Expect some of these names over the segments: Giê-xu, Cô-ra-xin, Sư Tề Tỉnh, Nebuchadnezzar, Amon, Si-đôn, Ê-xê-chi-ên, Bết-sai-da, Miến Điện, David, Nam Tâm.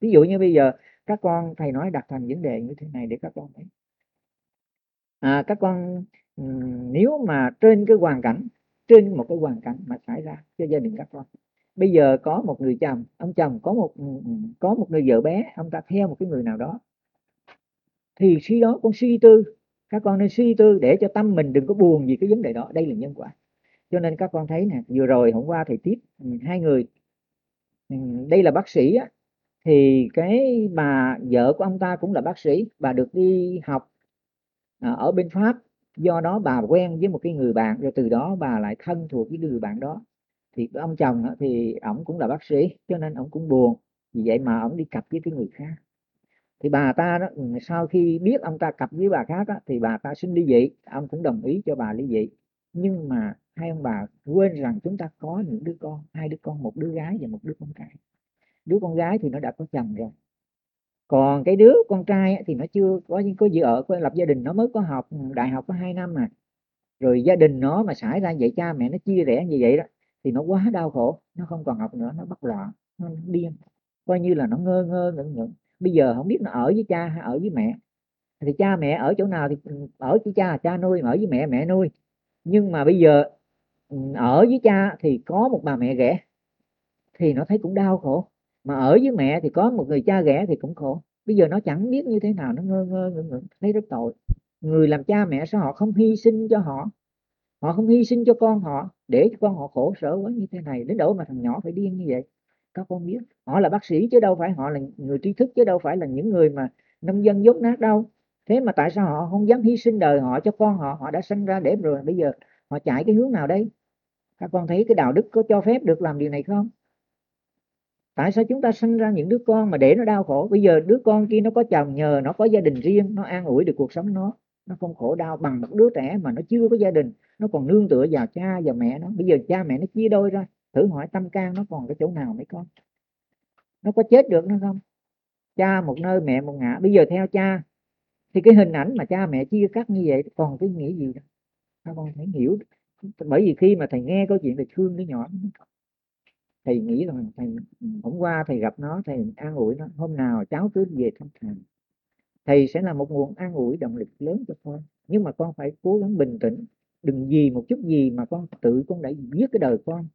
Ví dụ như bây giờ các con, thầy nói đặt thành vấn đề như thế này để các con thấy. Các con nếu mà trên cái hoàn cảnh, trên một cái hoàn cảnh mà xảy ra cho gia đình các con, bây giờ có một người chồng, ông chồng có một người vợ bé, ông ta theo một cái người nào đó, thì khi đó con suy tư, các con nên suy tư để cho tâm mình đừng có buồn vì cái vấn đề đó. Đây là nhân quả. Cho nên các con thấy nè, vừa rồi hôm qua thầy tiếp hai người, đây là bác sĩ á, thì cái bà vợ của ông ta cũng là bác sĩ, bà được đi học ở bên Pháp, do đó bà quen với một cái người bạn, rồi từ đó bà lại thân thuộc với người bạn đó. Thì ông chồng thì ổng cũng là bác sĩ, cho nên ổng cũng buồn, vì vậy mà ổng đi cặp với cái người khác. Thì bà ta đó, sau khi biết ông ta cặp với bà khác đó, thì bà ta xin ly dị, ông cũng đồng ý cho bà ly dị. Nhưng mà hai ông bà quên rằng chúng ta có những đứa con, hai đứa con, một đứa gái và một đứa con trai. Đứa con gái thì nó đã có chồng rồi, còn cái đứa con trai thì nó chưa có vợ, có lập gia đình, nó mới có học đại học có 2 năm mà. Rồi gia đình nó mà xảy ra vậy, cha mẹ nó chia rẽ như vậy đó, thì nó quá đau khổ, nó không còn học nữa, nó bất loạn, nó điên, coi như là nó ngơ ngẩn. Bây giờ không biết nó ở với cha hay ở với mẹ, thì cha mẹ ở chỗ nào thì ở với cha nuôi, ở với mẹ nuôi. Nhưng mà bây giờ ở với cha thì có một bà mẹ ghẻ thì nó thấy cũng đau khổ, mà ở với mẹ thì có một người cha ghẻ thì cũng khổ. Bây giờ nó chẳng biết như thế nào, nó ngơ ngẩn, thấy rất tội. Người làm cha mẹ sao họ không hy sinh cho họ, họ không hy sinh cho con họ, để cho con họ khổ sở quá như thế này, đến độ mà thằng nhỏ phải điên như vậy. Các con biết, họ là bác sĩ chứ đâu phải, họ là người tri thức chứ đâu phải là những người mà nông dân dốt nát đâu. Thế mà tại sao họ không dám hy sinh đời họ cho con họ? Họ đã sinh ra để rồi, bây giờ họ chạy cái hướng nào đây? Các con thấy cái đạo đức có cho phép được làm điều này không? Tại sao chúng ta sinh ra những đứa con mà để nó đau khổ? Bây giờ đứa con kia nó có chồng, nhờ nó có gia đình riêng, nó an ủi được cuộc sống nó không khổ đau bằng một đứa trẻ mà nó chưa có gia đình, nó còn nương tựa vào cha và mẹ nó. Bây giờ cha mẹ nó chia đôi ra, thử hỏi tâm can nó còn cái chỗ nào mấy con? Nó có chết được nó không? Cha một nơi, mẹ một ngã. Bây giờ theo cha thì cái hình ảnh mà cha mẹ chia cắt như vậy còn cái nghĩa gì đó. Các con phải hiểu, bởi vì khi mà thầy nghe câu chuyện thì thương đứa nhỏ, thầy nghĩ rằng thầy hôm qua thầy gặp nó, thầy an ủi nó, hôm nào cháu cứ về thăm thầy sẽ là một nguồn an ủi động lực lớn cho con. Nhưng mà con phải cố gắng bình tĩnh, đừng vì một chút gì mà con tự con đã giết cái đời con,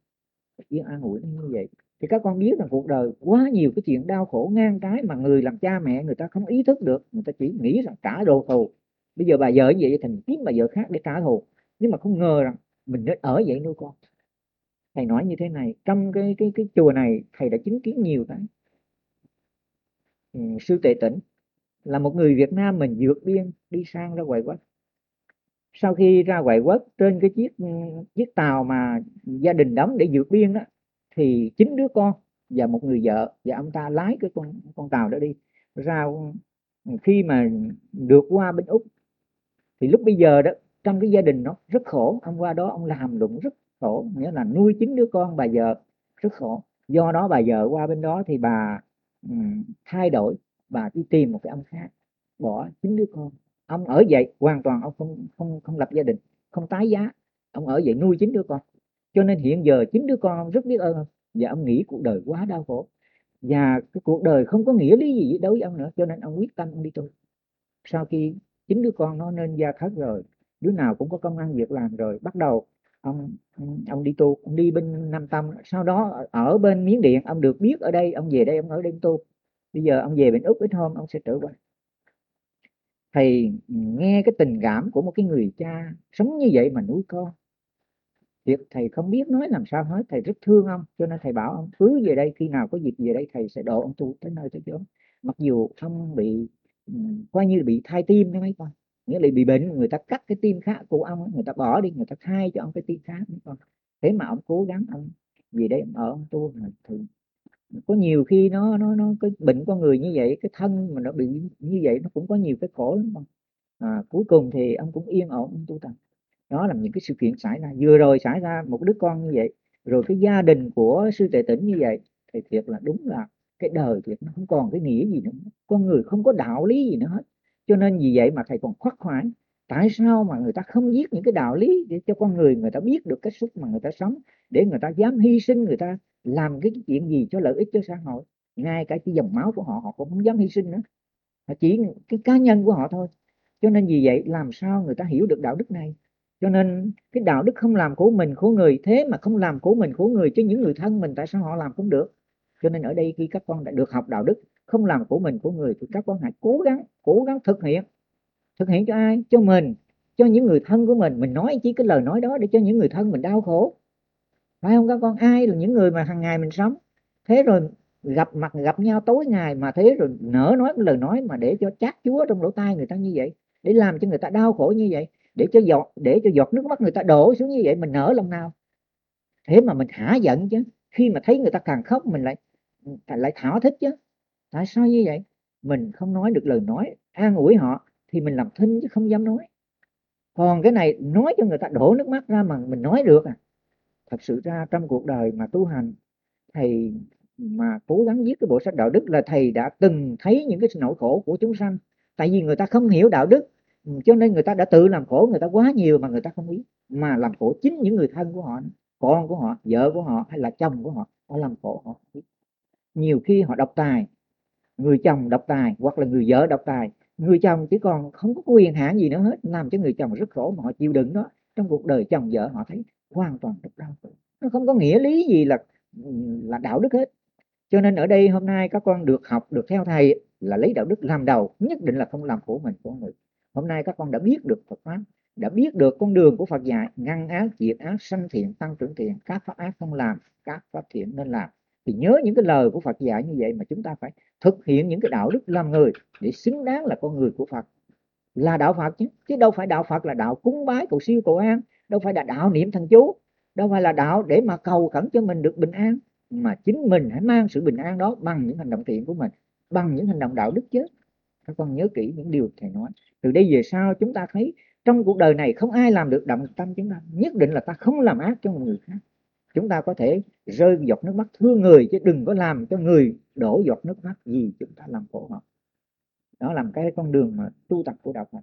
giết an ủi như vậy. Thì các con biết là cuộc đời quá nhiều cái chuyện đau khổ ngang trái mà người làm cha mẹ người ta không ý thức được, người ta chỉ nghĩ rằng trả đồ thù. Bây giờ bà vợ như vậy thì kiếm bà vợ khác để trả thù, nhưng mà không ngờ rằng mình nên ở vậy nuôi con. Thầy nói như thế này, trong cái chùa này thầy đã chứng kiến nhiều cái. Sư Tề Tỉnh là một người Việt Nam mình vượt biên đi sang ra ngoại quốc. Sau khi ra ngoại quốc, trên cái chiếc tàu mà gia đình đóng để vượt biên đó, thì 9 đứa con và một người vợ, và ông ta lái cái con tàu đó đi ra. Khi mà được qua bên Úc thì lúc bây giờ đó, trong cái gia đình nó rất khổ. Ông qua đó ông làm đụng rất khổ, nghĩa là nuôi 9 đứa con, bà vợ rất khổ. Do đó bà vợ qua bên đó thì bà thay đổi, bà đi tìm một cái ông khác, bỏ 9 đứa con. Ông ở vậy hoàn toàn, ông không lập gia đình, không tái giá, ông ở vậy nuôi 9 đứa con. Cho nên hiện giờ 9 đứa con rất biết ơn, và ông nghĩ cuộc đời quá đau khổ và cái cuộc đời không có nghĩa lý gì đối với ông nữa, cho nên ông quyết tâm ông đi tu. Sau khi 9 đứa con nó nên gia thất rồi, đứa nào cũng có công ăn việc làm rồi, bắt đầu ông đi tu, ông đi bên Nam Tâm, sau đó ở bên Miến Điện. Ông được biết ở đây, ông về đây ông ở đây tu. Bây giờ ông về bên Úc ít hôm ông sẽ trở qua. Thầy nghe cái tình cảm của một cái người cha sống như vậy mà nuôi con, việc thầy không biết nói làm sao hết. Thầy rất thương ông, cho nên thầy bảo ông cứ về đây, khi nào có dịp về đây thầy sẽ độ ông tu tới nơi tới chốn. Mặc dù ông bị coi như bị thai tim đấy mấy con, nghĩa là bị bệnh, người ta cắt cái tim khác của ông, người ta bỏ đi, người ta thay cho ông cái tim khác mấy con. Thế mà ông cố gắng ông về đây ông ở ông tu. Có nhiều khi nó cái bệnh con người như vậy, cái thân mà nó bị như vậy nó cũng có nhiều cái khổ lắm con. Cuối cùng thì ông cũng yên ổn ông tu tập. Đó là những cái sự kiện xảy ra. Vừa rồi xảy ra một đứa con như vậy, rồi cái gia đình của Sư Tề Tỉnh như vậy, thì thiệt là đúng là cái đời thiệt nó không còn cái nghĩa gì nữa, con người không có đạo lý gì nữa hết. Cho nên vì vậy mà thầy còn khoác khoải, tại sao mà người ta không viết những cái đạo lý để cho con người người ta biết được cái sức mà người ta sống, để người ta dám hy sinh, người ta làm cái chuyện gì cho lợi ích cho xã hội. ngay cả cái dòng máu của họ, họ cũng không dám hy sinh nữa, họ chỉ cái cá nhân của họ thôi. Cho nên vì vậy làm sao người ta hiểu được đạo đức này? Cho nên cái đạo đức không làm của mình của người, thế mà không làm của mình của người chứ những người thân mình tại sao họ làm cũng được. Cho nên ở đây khi các con đã được học đạo đức không làm của mình của người thì các con hãy cố gắng thực hiện cho ai? Cho mình, cho những người thân của mình. Mình nói chỉ cái lời nói đó để cho những người thân mình đau khổ, phải không các con? Ai là những người mà hàng ngày mình sống, thế rồi gặp mặt gặp nhau tối ngày mà thế rồi nỡ nói cái lời nói mà để cho chát chúa trong lỗ tai người ta như vậy, để làm cho người ta đau khổ như vậy, để cho giọt nước mắt người ta đổ xuống như vậy, mình nỡ lòng nào? Thế mà mình hả giận chứ, khi mà thấy người ta càng khóc mình lại thỏa thích chứ. Tại sao như vậy? Mình không nói được lời nói an ủi họ thì mình làm thinh chứ không dám nói. Còn cái này nói cho người ta đổ nước mắt ra mà mình nói được à? Thật sự ra trong cuộc đời mà tu hành, thầy mà cố gắng viết cái bộ sách đạo đức là thầy đã từng thấy những cái nỗi khổ của chúng sanh. Tại vì người ta không hiểu đạo đức cho nên người ta đã tự làm khổ người ta quá nhiều mà người ta không biết, mà làm khổ chính những người thân của họ, con của họ, vợ của họ hay là chồng của họ. Họ làm khổ họ không biết. Nhiều khi họ độc tài, người chồng độc tài hoặc là người vợ độc tài. Người chồng chỉ còn không có quyền hạn gì nữa hết, làm cho người chồng rất khổ mà họ chịu đựng đó. Trong cuộc đời chồng vợ họ thấy hoàn toàn rất đau khổ. Nó không có nghĩa lý gì là đạo đức hết. Cho nên ở đây hôm nay các con được học, được theo thầy là lấy đạo đức làm đầu, nhất định là không làm khổ mình khổ người. Hôm nay các con đã biết được Phật Pháp, đã biết được con đường của Phật dạy, ngăn ác, diệt ác, sanh thiện, tăng trưởng thiện, các pháp ác không làm, các pháp thiện nên làm. Thì nhớ những cái lời của Phật dạy như vậy mà chúng ta phải thực hiện những cái đạo đức làm người để xứng đáng là con người của Phật. Là đạo Phật chứ đâu phải đạo Phật là đạo cúng bái cầu siêu cầu an, đâu phải là đạo niệm thần chú, đâu phải là đạo để mà cầu khẩn cho mình được bình an. Mà chính mình hãy mang sự bình an đó bằng những hành động thiện của mình, bằng những hành động đạo đức chứ. Các con nhớ kỹ những điều thầy nói. Từ đây về sau chúng ta thấy trong cuộc đời này không ai làm được động tâm chúng ta. Nhất định là ta không làm ác cho một người khác. Chúng ta có thể rơi giọt nước mắt thương người chứ đừng có làm cho người đổ giọt nước mắt vì chúng ta làm khổ họ. Đó là cái con đường mà tu tập của đạo Phật.